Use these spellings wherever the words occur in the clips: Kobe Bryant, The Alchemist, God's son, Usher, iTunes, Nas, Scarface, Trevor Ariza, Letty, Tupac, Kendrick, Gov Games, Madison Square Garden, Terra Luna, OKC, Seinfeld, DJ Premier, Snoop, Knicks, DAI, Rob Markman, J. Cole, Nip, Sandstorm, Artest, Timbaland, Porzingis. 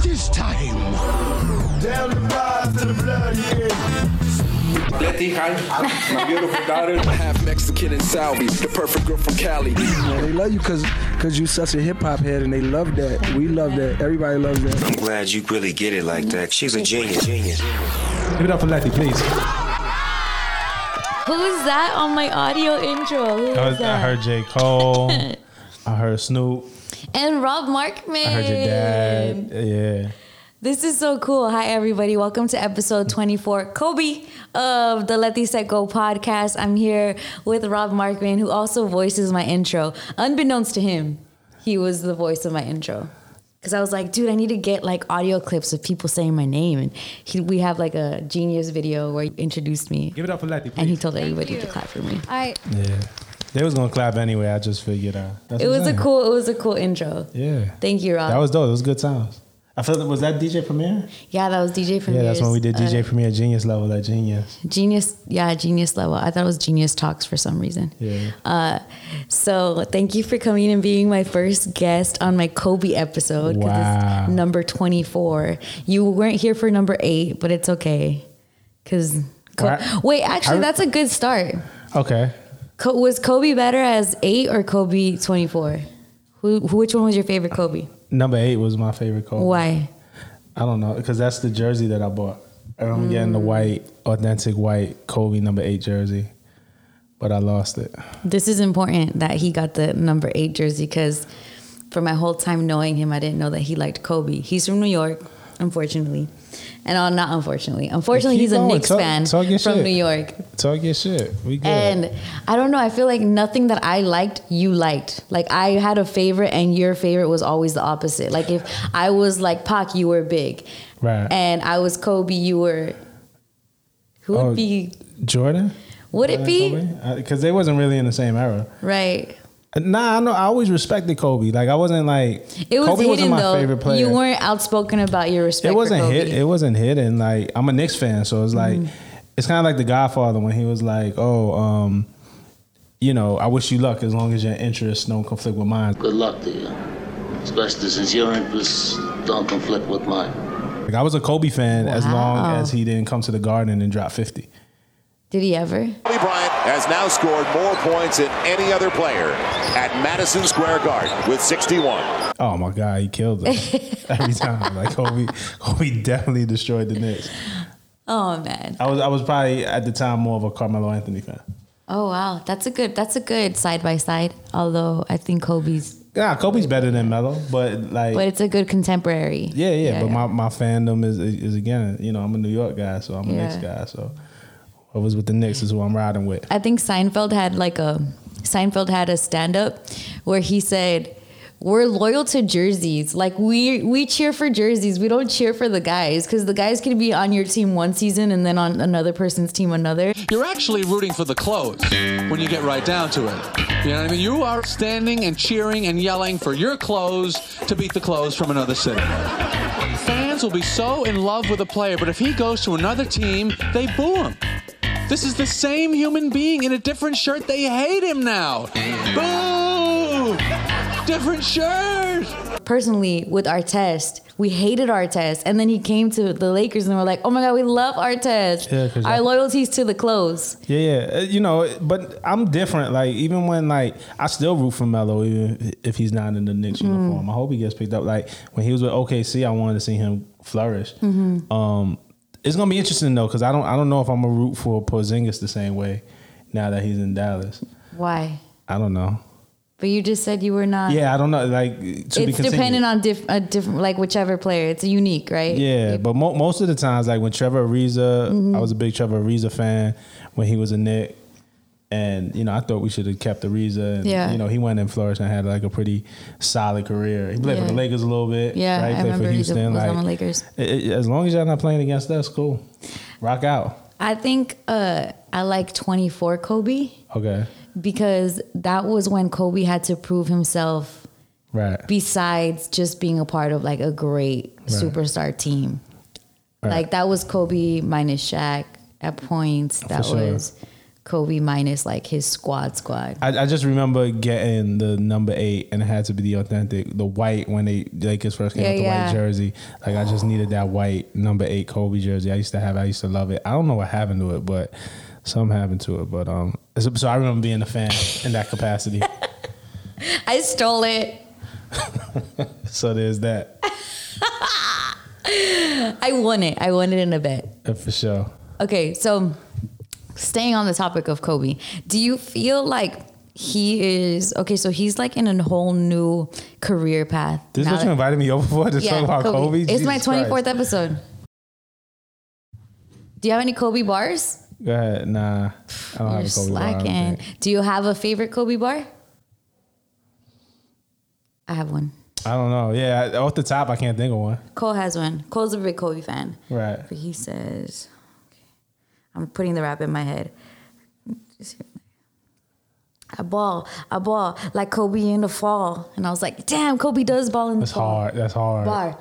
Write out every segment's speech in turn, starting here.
It is time. Down the rise to the bloody end. Letty, hi. My beautiful daughter. I'm half Mexican and Salvi, the perfect girl from Cali. Man, they love you because you such a hip-hop head, and they love that. We love that. Everybody loves that. I'm glad you really get it like that. She's a genius. Give it up for Letty, please. Who's that on my audio intro? I heard J. Cole. I heard Snoop. And Rob Markman. I heard your dad. Yeah. This is so cool. Hi, everybody. Welcome to episode 24. Kobe of the Let These Set Go podcast. I'm here with Rob Markman, who also voices my intro. Unbeknownst to him, he was the voice of my intro. Because I was like, dude, I need to get like audio clips of people saying my name. And we have like a genius video where he introduced me. Give it up for Letty, please. And he told everybody to clap for me. Yeah. They was going to clap anyway. I just figured out. It was a cool intro. Yeah. Thank you, Rob. That was dope. It was good times. I feel that, was that DJ Premier? Yeah, that was DJ Premier. Yeah, that's when we did DJ Premier Genius Level at Genius. Genius Level. I thought it was Genius Talks for some reason. Yeah. So thank you for coming and being my first guest on my Kobe episode. Wow. It's number 24. You weren't here for number 8, but it's okay. Wait, actually, that's a good start. Okay. Was Kobe better as 8 or Kobe 24? Which one was your favorite Kobe? Number 8 was my favorite Kobe. Why? I don't know, because that's the jersey that I bought. I'm getting the authentic white Kobe number 8 jersey, but I lost it. This is important that he got the number 8 jersey, because for my whole time knowing him, I didn't know that he liked Kobe. He's from New York, unfortunately. And not unfortunately. Unfortunately, he's a Knicks fan from New York. Talk your shit. We good. And I don't know. I feel like nothing that I liked, you liked. Like, I had a favorite, and your favorite was always the opposite. Like, if I was like Pac, you were big. Right. And I was Kobe, you were... Who would be... Jordan? Would it be? Because they wasn't really in the same era. Right. Nah, I know. I always respected Kobe. Like, I wasn't like... Kobe wasn't my favorite player. You weren't outspoken about your respect for Kobe. It wasn't hidden. Like, I'm a Knicks fan, so it's like... It's kind of like The Godfather when he was like, I wish you luck as long as your interests don't conflict with mine. Good luck to you. Especially since your interests don't conflict with mine. Like, I was a Kobe fan as long as he didn't come to the Garden and drop 50. Did he ever? Kobe Bryant has now scored more points than any other player at Madison Square Garden with 61. Oh, my God. He killed them every time. Like, Kobe definitely destroyed the Knicks. Oh, man. I was probably at the time more of a Carmelo Anthony fan. Oh, wow. That's a good side by side. Although I think Kobe's better than Melo, but it's a good contemporary. Yeah. But my fandom is again, I'm a New York guy, so I'm a Knicks guy, so I was with the Knicks is who I'm riding with. I think Seinfeld had a stand up where he said, we're loyal to jerseys. Like, we cheer for jerseys. We don't cheer for the guys, because the guys can be on your team one season and then on another person's team another. You're actually rooting for the clothes when you get right down to it. You know what I mean? You are standing and cheering and yelling for your clothes to beat the clothes from another city. Fans will be so in love with a player, but if he goes to another team, they boo him. This is the same human being in a different shirt. They hate him now. Boo! Different shirt. Personally, with Artest, we hated Artest, and then he came to the Lakers, and we're like, "Oh my God, we love Artest." Yeah, our loyalty's to the clothes. Yeah, but I'm different. Like, even when I still root for Melo, even if he's not in the Knicks uniform. I hope he gets picked up. Like, when he was with OKC, I wanted to see him flourish. Mm-hmm. It's gonna be interesting though, because I don't know if I'm gonna root for Porzingis the same way now that he's in Dallas. Why? I don't know. But you just said you were not... Yeah, I don't know. Like, it's dependent on whichever player. It's unique, right? Yeah, but most of the times, like when Trevor Ariza, I was a big Trevor Ariza fan when he was a Knick. And, I thought we should have kept Ariza. And, he went and flourished and had like a pretty solid career. He played for the Lakers a little bit. Yeah, right? He played for Houston. Ariza was on the Lakers. As long as y'all not playing against us, cool. Rock out. I think I like 24 Kobe. Okay. Because that was when Kobe had to prove himself, right? Besides just being a part of like a great superstar team. Right. Like, that was Kobe minus Shaq at points. That was Kobe minus like his squad. I just remember getting the number 8 and it had to be the authentic, the white when they Lakers first came out the white jersey. Like I just needed that white number 8 Kobe jersey. I used to love it. I don't know what happened to it, but something happened to it. But so I remember being a fan in that capacity. I stole it. So there's that. I won it in a bet. For sure. Okay, so staying on the topic of Kobe, do you feel like he is... Okay, so he's like in a whole new career path. This is what you invited me over for, to talk about Kobe? It's Jesus my 24th Christ. Episode. Do you have any Kobe bars? Go ahead. Nah, I don't have a Kobe bar. You're slacking. Do you have a favorite Kobe bar? I have one. I don't know. Yeah, off the top, I can't think of one. Cole has one. Cole's a big Kobe fan. Right. But he says... I'm putting the rap in my head. I ball like Kobe in the fall. And I was like, damn, Kobe does ball in the fall. That's hard. Bar.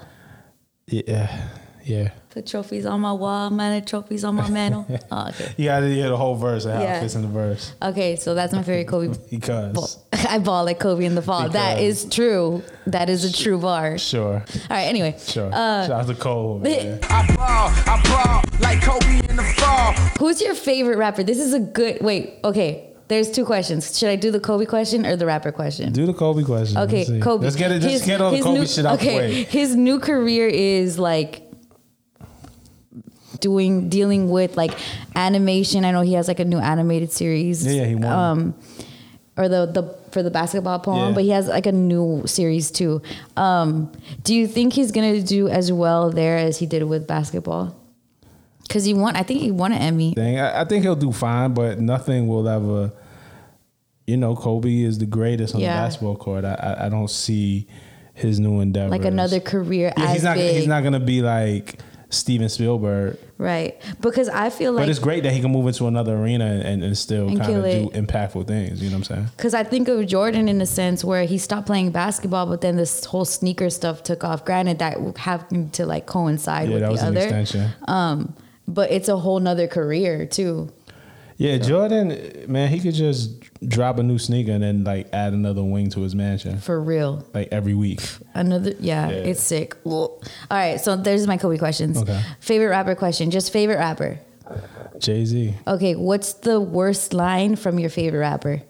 Yeah. Put trophies on my wall, man. Trophies on my mantle. Oh, okay. You got to hear the whole verse and how it fits in the verse. Okay, so that's my favorite Kobe. Because. I ball like Kobe in the fall. Because. That is true. That is a true bar. Sure. All right, anyway. Sure. Shout out to Cole. I ball like Kobe in the fall. Who's your favorite rapper? This is a good... Wait, okay. There's two questions. Should I do the Kobe question or the rapper question? Do the Kobe question. Okay, Kobe. Let's get it. Just get all the Kobe shit out the way. His new career is like... dealing with like animation. I know he has like a new animated series. Yeah, he won. Or for the basketball poem, but he has like a new series too. Do you think he's gonna do as well there as he did with basketball? Because I think he won an Emmy. I think he'll do fine, but nothing will ever. You know, Kobe is the greatest on the basketball court. I don't see his new endeavor like another career. Yeah, he's not gonna be like Steven Spielberg. Right. Because I feel like... But it's great that he can move into another arena and still kind of do impactful things. You know what I'm saying? Because I think of Jordan in a sense where he stopped playing basketball, but then this whole sneaker stuff took off. Granted, that happened to like coincide with the other. Yeah, that was an extension. But it's a whole nother career too. Yeah, so. Jordan, man, he could just drop a new sneaker and then like add another wing to his mansion. For real. Like every week. Another, it's sick. All right, so there's my Kobe questions. Okay. Favorite rapper question, just favorite rapper. Jay-Z. Okay, what's the worst line from your favorite rapper?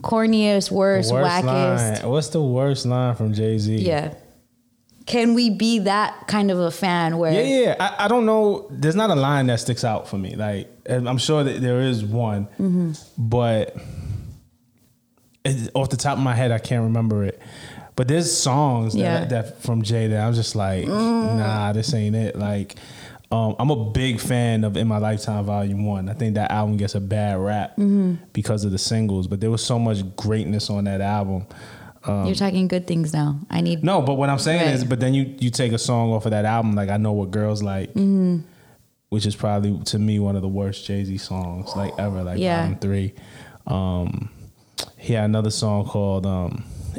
Corniest, worst wackest. Line. What's the worst line from Jay-Z? Yeah. Can we be that kind of a fan where... Yeah. I don't know. There's not a line that sticks out for me. Like, I'm sure that there is one, but off the top of my head, I can't remember it. But there's songs that from Jay that I'm just like, nah, this ain't it. Like, I'm a big fan of In My Lifetime Volume 1. I think that album gets a bad rap because of the singles, but there was so much greatness on that album. You're talking good things now. No, but what I'm saying is, but then you take a song off of that album, like I Know What Girls Like, which is probably to me one of the worst Jay-Z songs like ever, like Volume 3. He had another song called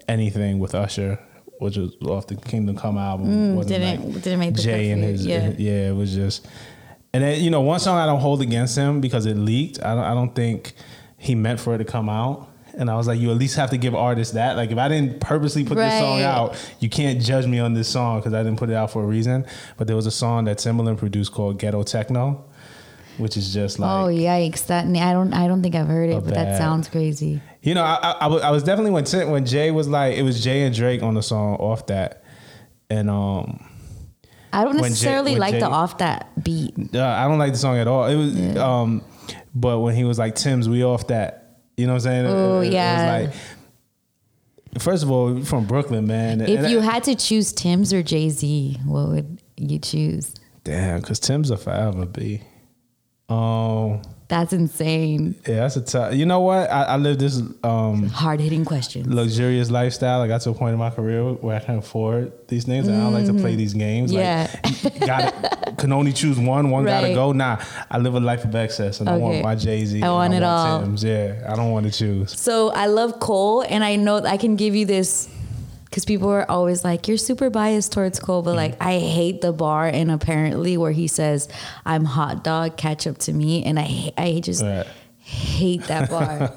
Anything with Usher, which was off the Kingdom Come album. Didn't make the Jay and his it was just. And then, you know, one song I don't hold against him because it leaked. I don't think he meant for it to come out. And I was like, you at least have to give artists that. Like, if I didn't purposely put this song out, you can't judge me on this song because I didn't put it out for a reason. But there was a song that Timbaland produced called Ghetto Techno, which is just like... Oh, yikes. That I don't think I've heard it, but that sounds crazy. You know, I was definitely... When Jay was like... It was Jay and Drake on the song Off That. And... I don't necessarily like the Off That beat. I don't like the song at all. It was... Yeah. But when he was like, Tim's, we off that. You know what I'm saying? Oh, yeah. It was like, first of all, you're from Brooklyn, man. If you had to choose Tim's or Jay-Z, what would you choose? Damn, because Tim's a forever B. That's insane. Yeah, that's a tough... You know what? I live this... hard-hitting questions. Luxurious lifestyle. I got to a point in my career where I can afford these things. And I don't like to play these games. Yeah. Like, can only choose one gotta go. Nah, I live a life of excess. And I want my Jay-Z. I want it all. Tim's. Yeah, I don't want to choose. So I love Cole, and I know I can give you this... Because people are always like, you're super biased towards Cole, but like, I hate the bar and apparently where he says, I'm hot dog, catch up to me. And I just hate that bar.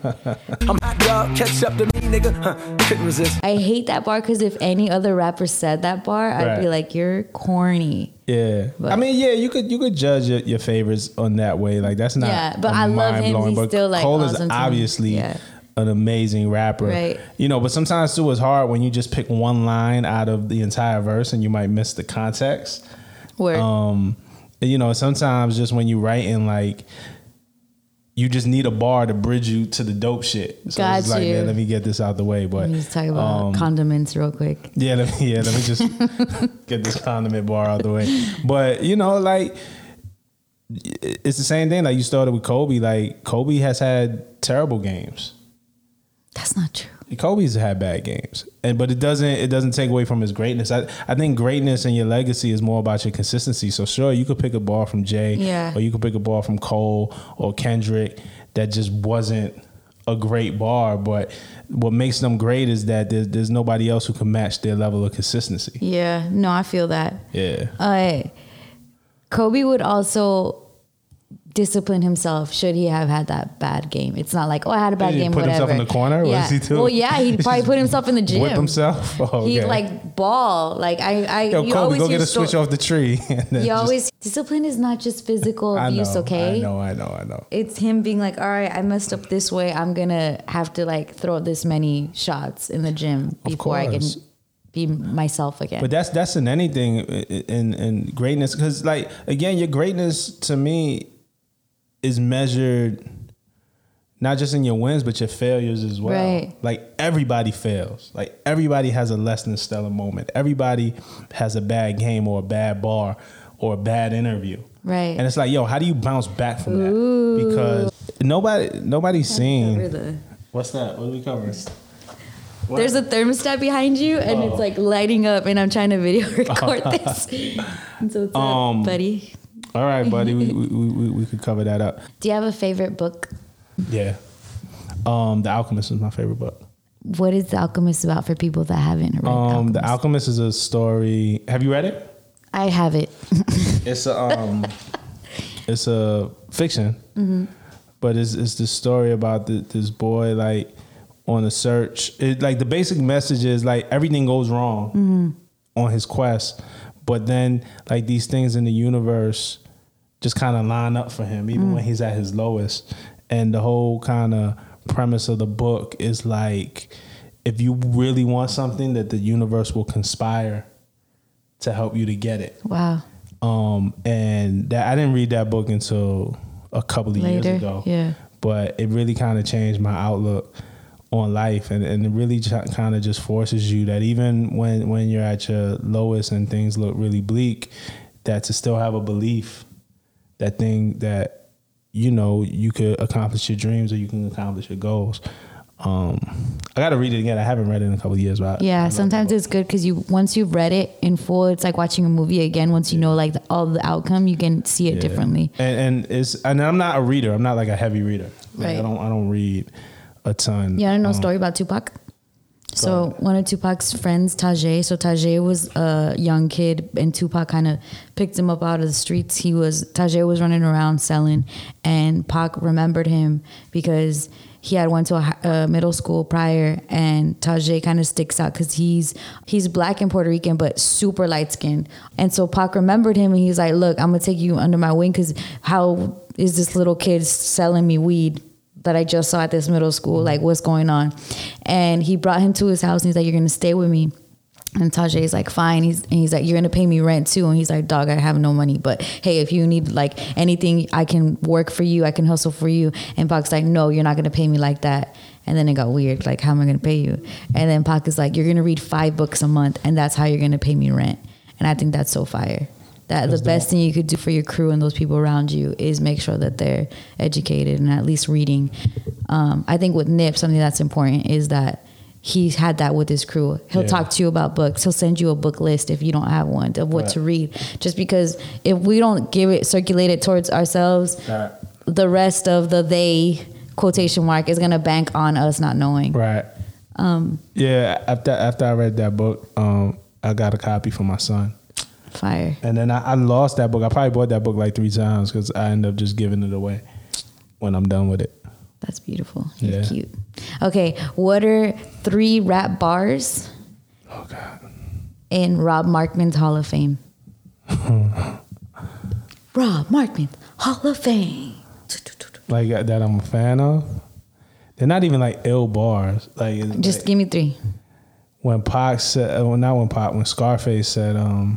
I'm hot, y'all. Catch up to me, nigga. Couldn't resist. I hate that bar because if any other rapper said that bar, right, I'd be like, you're corny. Yeah. But, I mean, yeah, you could judge your favorites on that way. Like, that's not mind-blowing. Yeah, but I love him. He's still like Cole is obviously... Yeah. An amazing rapper, right. You know, but sometimes too it's hard when you just pick one line out of the entire verse and you might miss the context. Word. You know, sometimes just when you writing, like, you just need a bar to bridge you to the dope shit. So got it's you. Like, man, let me get this out the way. But let's talk about condiments real quick. Let me just get this condiment bar out the way. But you know, like, it's the same thing. Like, you started with Kobe. Like, Kobe has had terrible games. That's not true. Kobe's had bad games, but it doesn't take away from his greatness. I think greatness and your legacy is more about your consistency. So sure, you could pick a ball from Jay, or you could pick a ball from Cole or Kendrick that just wasn't a great bar. But what makes them great is that there's nobody else who can match their level of consistency. Yeah, no, I feel that. Yeah. Kobe would also discipline himself should he have had that bad game. It's not like, oh, I had a bad game, whatever. He put himself in the corner? Yeah. What does he do? Well, yeah, he'd probably put himself in the gym. Whip himself? Oh, okay. He'd like ball. Like, Yo, Kobe, go get a switch off the tree. Discipline is not just physical abuse, okay? I know. It's him being like, all right, I messed up this way. I'm going to have to like throw this many shots in the gym before I can be myself again. But that's in anything, in greatness. Because like, again, your greatness to me is measured not just in your wins, but your failures as well. Right. Like, everybody fails. Like, everybody has a less than stellar moment. Everybody has a bad game or a bad bar or a bad interview. Right. And it's like, yo, how do you bounce back from that? Ooh. Because nobody's seen. What's that? What are we covering? What? There's a thermostat behind you, and it's like lighting up, and I'm trying to video record this. And so what's up, buddy? All right, buddy, we could cover that up. Do you have a favorite book? Yeah. The Alchemist is my favorite book. What is The Alchemist about for people that haven't read Alchemist? The Alchemist is a story. Have you read it? I have it. It's a fiction, but it's the story about this boy like on a search. It, like, the basic message is like everything goes wrong on his quest, but then like these things in the universe just kind of line up for him, even when he's at his lowest. And the whole kind of premise of the book is like, if you really want something, that the universe will conspire to help you to get it. Wow. And that, I didn't read that book until a couple of years ago. Yeah. But it really kind of changed my outlook on life, and it really kind of just forces you that even when you're at your lowest and things look really bleak, that to still have a belief that thing that, you know, you could accomplish your dreams or you can accomplish your goals. I got to read it again. I haven't read it in a couple of years. But I sometimes it's good because once you've read it in full, it's like watching a movie again. Once you know like all the outcome, you can see it differently. And I'm not a reader. I'm not like a heavy reader. Like, right. I don't read a ton. Yeah, I don't know a story about Tupac. So one of Tupac's friends, Tajay. So Tajay was a young kid, and Tupac kind of picked him up out of the streets. Tajay was running around selling, and Pac remembered him because he had went to a middle school prior, and Tajay kind of sticks out because he's black and Puerto Rican, but super light skinned. And so Pac remembered him, and he's like, "Look, I'm gonna take you under my wing because how is this little kid selling me weed that I just saw at this middle school? Like, what's going on?" And he brought him to his house, and he's like, "You're going to stay with me." And Tajay's like, "Fine." He's like, "You're going to pay me rent too." And he's like, "Dog, I have no money, but hey, if you need like anything, I can work for you. I can hustle for you." And Pac's like, "No, you're not going to pay me like that." And then it got weird. Like, how am I going to pay you? And then Pac is like, "You're going to read 5 books a month, and that's how you're going to pay me rent." And I think that's so fire. That's the best thing you could do for your crew and those people around you is make sure that they're educated and at least reading. I think with Nip, something that's important is that he's had that with his crew. He'll talk to you about books. He'll send you a book list if you don't have one of what to read. Just because if we don't circulate it towards ourselves, the rest of the they quotation mark is going to bank on us not knowing. Right. After I read that book, I got a copy for my son. Fire. And then I lost that book. I probably bought that book like 3 times because I end up just giving it away when I'm done with it. That's beautiful. Yeah. He's cute. Okay, what are 3 rap bars? Oh God. In Rob Markman's Hall of Fame. Rob Markman Hall of Fame. Like that I'm a fan of. They're not even like ill bars. Like just like, give me 3. When Pac said, well, not when Pac, when Scarface said, "I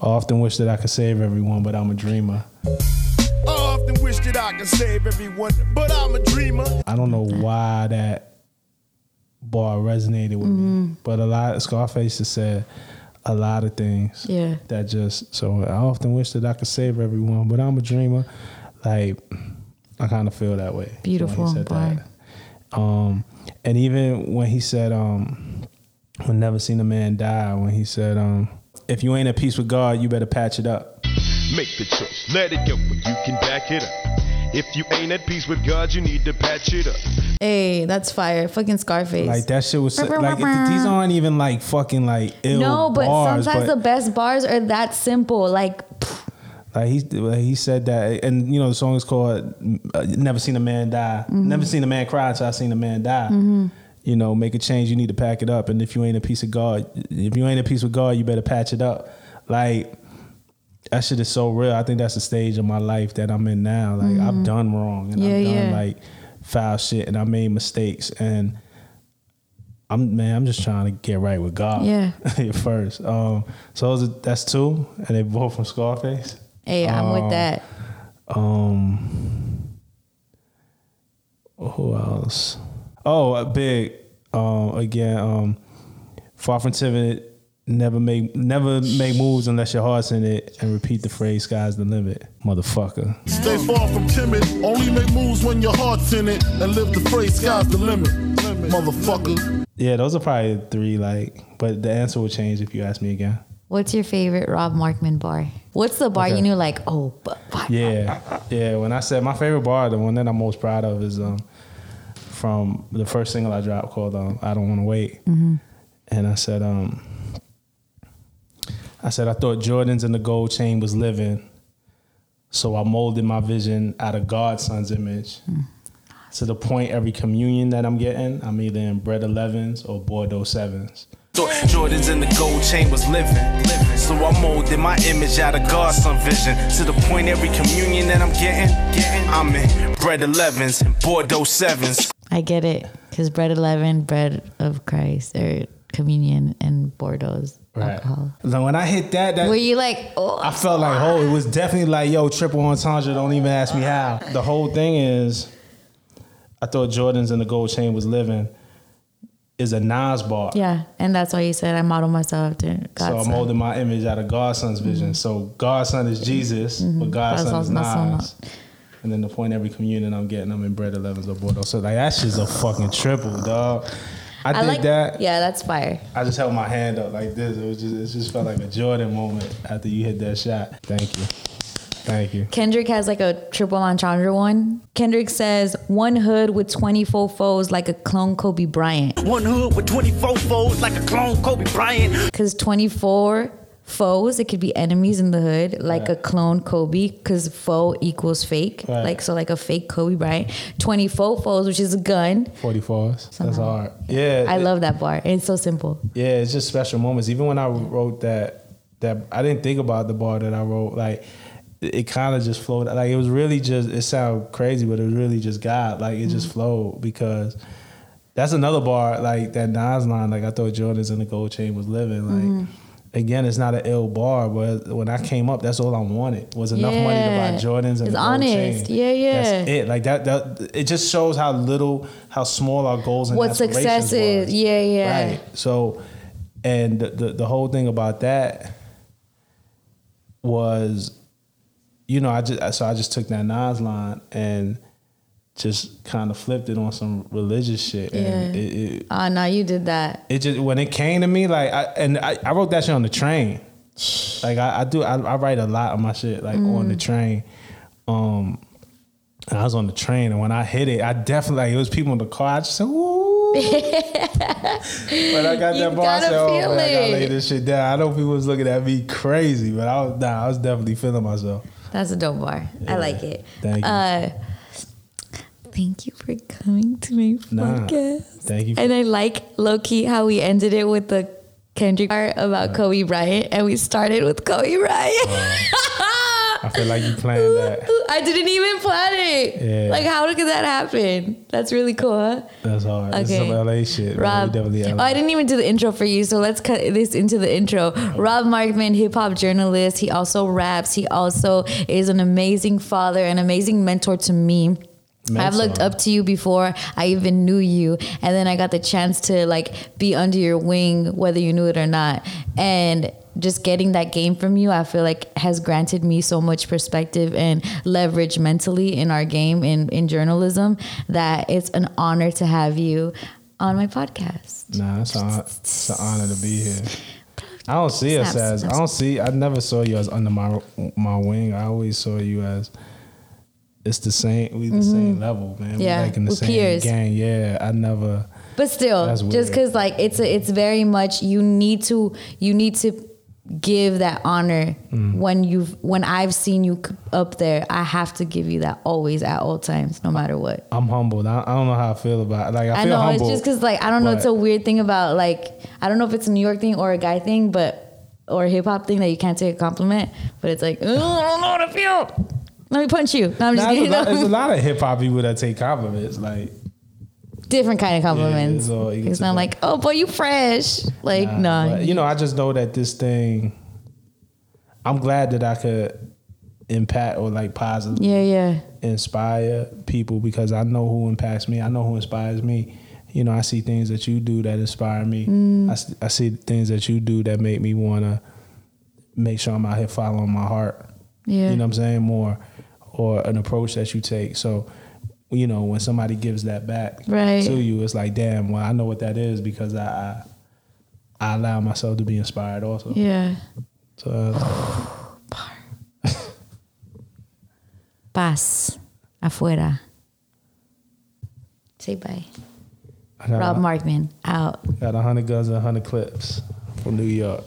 often wish that I could save everyone, but I'm a dreamer." I often wish that I could save everyone, but I'm a dreamer. I don't know why that bar resonated with me, but Scarface has said a lot of things. Yeah, that just so I often wish that I could save everyone, but I'm a dreamer. Like I kind of feel that way. Beautiful when he said that. And even when he said, "I've never seen a man die," when he said, "If you ain't at peace with God, you better patch it up." Make the choice, let it go, but you can back it up. If you ain't at peace with God, you need to patch it up. Hey, that's fire. Fucking Scarface. Like that shit was like these aren't even like fucking like ill bars. No, but sometimes the best bars are that simple. Like. Like he said that, and you know the song is called "Never Seen a Man Die." Mm-hmm. Never seen a man cry until I seen a man die. Mm-hmm. You know, make a change. You need to pack it up, and if you ain't at peace with God, you better patch it up. Like that shit is so real. I think that's the stage of my life that I'm in now. Like I've done wrong, and I've done like foul shit, and I made mistakes, and I'm just trying to get right with God. Yeah, first. So that's 2, and they both from Scarface. Hey, I'm with that. Who else? Oh, a big. Again, far from timid. Never make moves unless your heart's in it, and repeat the phrase "Sky's the limit," motherfucker. Stay far from timid. Only make moves when your heart's in it, and live the phrase "Sky's the limit," motherfucker. Yeah, those are probably 3. Like, but the answer will change if you ask me again. What's your favorite Rob Markman bar? What's the bar you knew like, oh, but... Yeah, when I said my favorite bar, the one that I'm most proud of is from the first single I dropped called "I Don't Want to Wait." Mm-hmm. And I said, I thought Jordan's and the gold chain was living, so I molded my vision out of God's son's image. Mm. To the point every communion that I'm getting, I'm either in bread 11s or Bordeaux 7s. Jordan's in the gold chain was living, so I molded my image out of God's son vision. To the point every communion that I'm getting, I'm in bread 11s and Bordeaux 7s. I get it, because bread 11, bread of Christ, or communion, and Bordeaux's alcohol. So when I hit that, were you like, oh? I felt like, oh, it was definitely like, yo, triple entendre, don't even ask me how. The whole thing is, I thought Jordan's in the gold chain was living is a Nas bar. Yeah, and that's why you said I model myself after God's son. So I'm molding my image out of God's son's vision. So God's son is Jesus, but God's son is Nas. And then the point every communion I'm getting, I'm in bread 11s or Bordeaux. So like that's just a fucking triple, dog. I did like that. Yeah, that's fire. I just held my hand up like this. It just felt like a Jordan moment after you hit that shot. Thank you. Kendrick has like a triple entendre one. Kendrick says, "One hood with 24 foes like a clone Kobe Bryant." One hood with 24 foes like a clone Kobe Bryant. Because 24 foes, it could be enemies in the hood, like a clone Kobe, because foe equals fake. Right. Like a fake Kobe Bryant. 24 foes, which is a gun. 44s. That's hard. Yeah. I love that bar. It's so simple. Yeah, it's just special moments. Even when I wrote that I didn't think about the bar that I wrote, like, it kind of just flowed. Like, it was really just, it sounded crazy, but it was really just God. Like, it just flowed, because that's another bar, like, that Nas line, like, I thought Jordan's in the gold chain was living. Like, again, it's not an ill bar, but when I came up, that's all I wanted was enough money to buy Jordan's and the gold chain. It's honest. Yeah. That's it. Like, that it just shows how small our goals and aspirations were. What success is. Yeah. Right. So, and the whole thing about that was... You know, I just took that Nas line and just kind of flipped it on some religious shit. And no, you did that. It just, when it came to me, like, I wrote that shit on the train. Like, I write a lot of my shit, like, on the train. I was on the train, and when I hit it, I definitely, like, it was people in the car, I just said, ooh. When I got that bar, I said, oh, man, I gotta lay this shit down. I know people was looking at me crazy, but I was definitely feeling myself. That's a dope bar. Yeah, I like it. Thank you. thank you for coming to my podcast. Thank you. And I like low-key how we ended it with the Kendrick part about Kobe Bryant, and we started with Kobe Bryant. I feel like you planned that. I didn't even plan it. Yeah. Like, how could that happen? That's really cool, huh? That's hard. Okay. This is some LA shit. Rob. LA. Oh, I didn't even do the intro for you, so let's cut this into the intro. Rob Markman, hip-hop journalist. He also raps. He also is an amazing father, an amazing mentor to me. I've looked up to you before I even knew you, and then I got the chance to like be under your wing, whether you knew it or not, and just getting that game from you, I feel like has granted me so much perspective and leverage mentally in our game in journalism that it's an honor to have you on my podcast. Nah, it's an honor to be here. I don't see us as I never saw you as under my wing. I always saw you as it's the same. We the same level, man. Yeah, we like in the same peers. Gang. Yeah, I never. But still, just because like it's very much you need to give that honor when I've seen you up there. I have to give you that always at all times, no matter what. I'm humbled. I don't know how I feel about it. Like I feel know humbled, it's just because like I don't know. It's a weird thing about like I don't know if it's a New York thing or a guy thing, but or a hip hop thing that you can't take a compliment. But it's like I don't know how to feel. Let me punch you. No, I'm just kidding. There's a lot of hip hop people that take compliments, like different kind of compliments. Yeah, it's not like, oh boy, you fresh. Like no. But, you know, I just know that this thing. I'm glad that I could impact or like positively inspire people because I know who impacts me. I know who inspires me. You know, I see things that you do that inspire me. I see things that you do that make me want to make sure I'm out here following my heart. Yeah. You know what I'm saying? More or an approach that you take. So, you know, when somebody gives that back to you, it's like, damn, well, I know what that is because I allow myself to be inspired also. Yeah. So Paz afuera. Say bye. Rob Markman out. Got 100 guns and 100 clips from New York.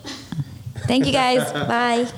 Thank you guys. Bye.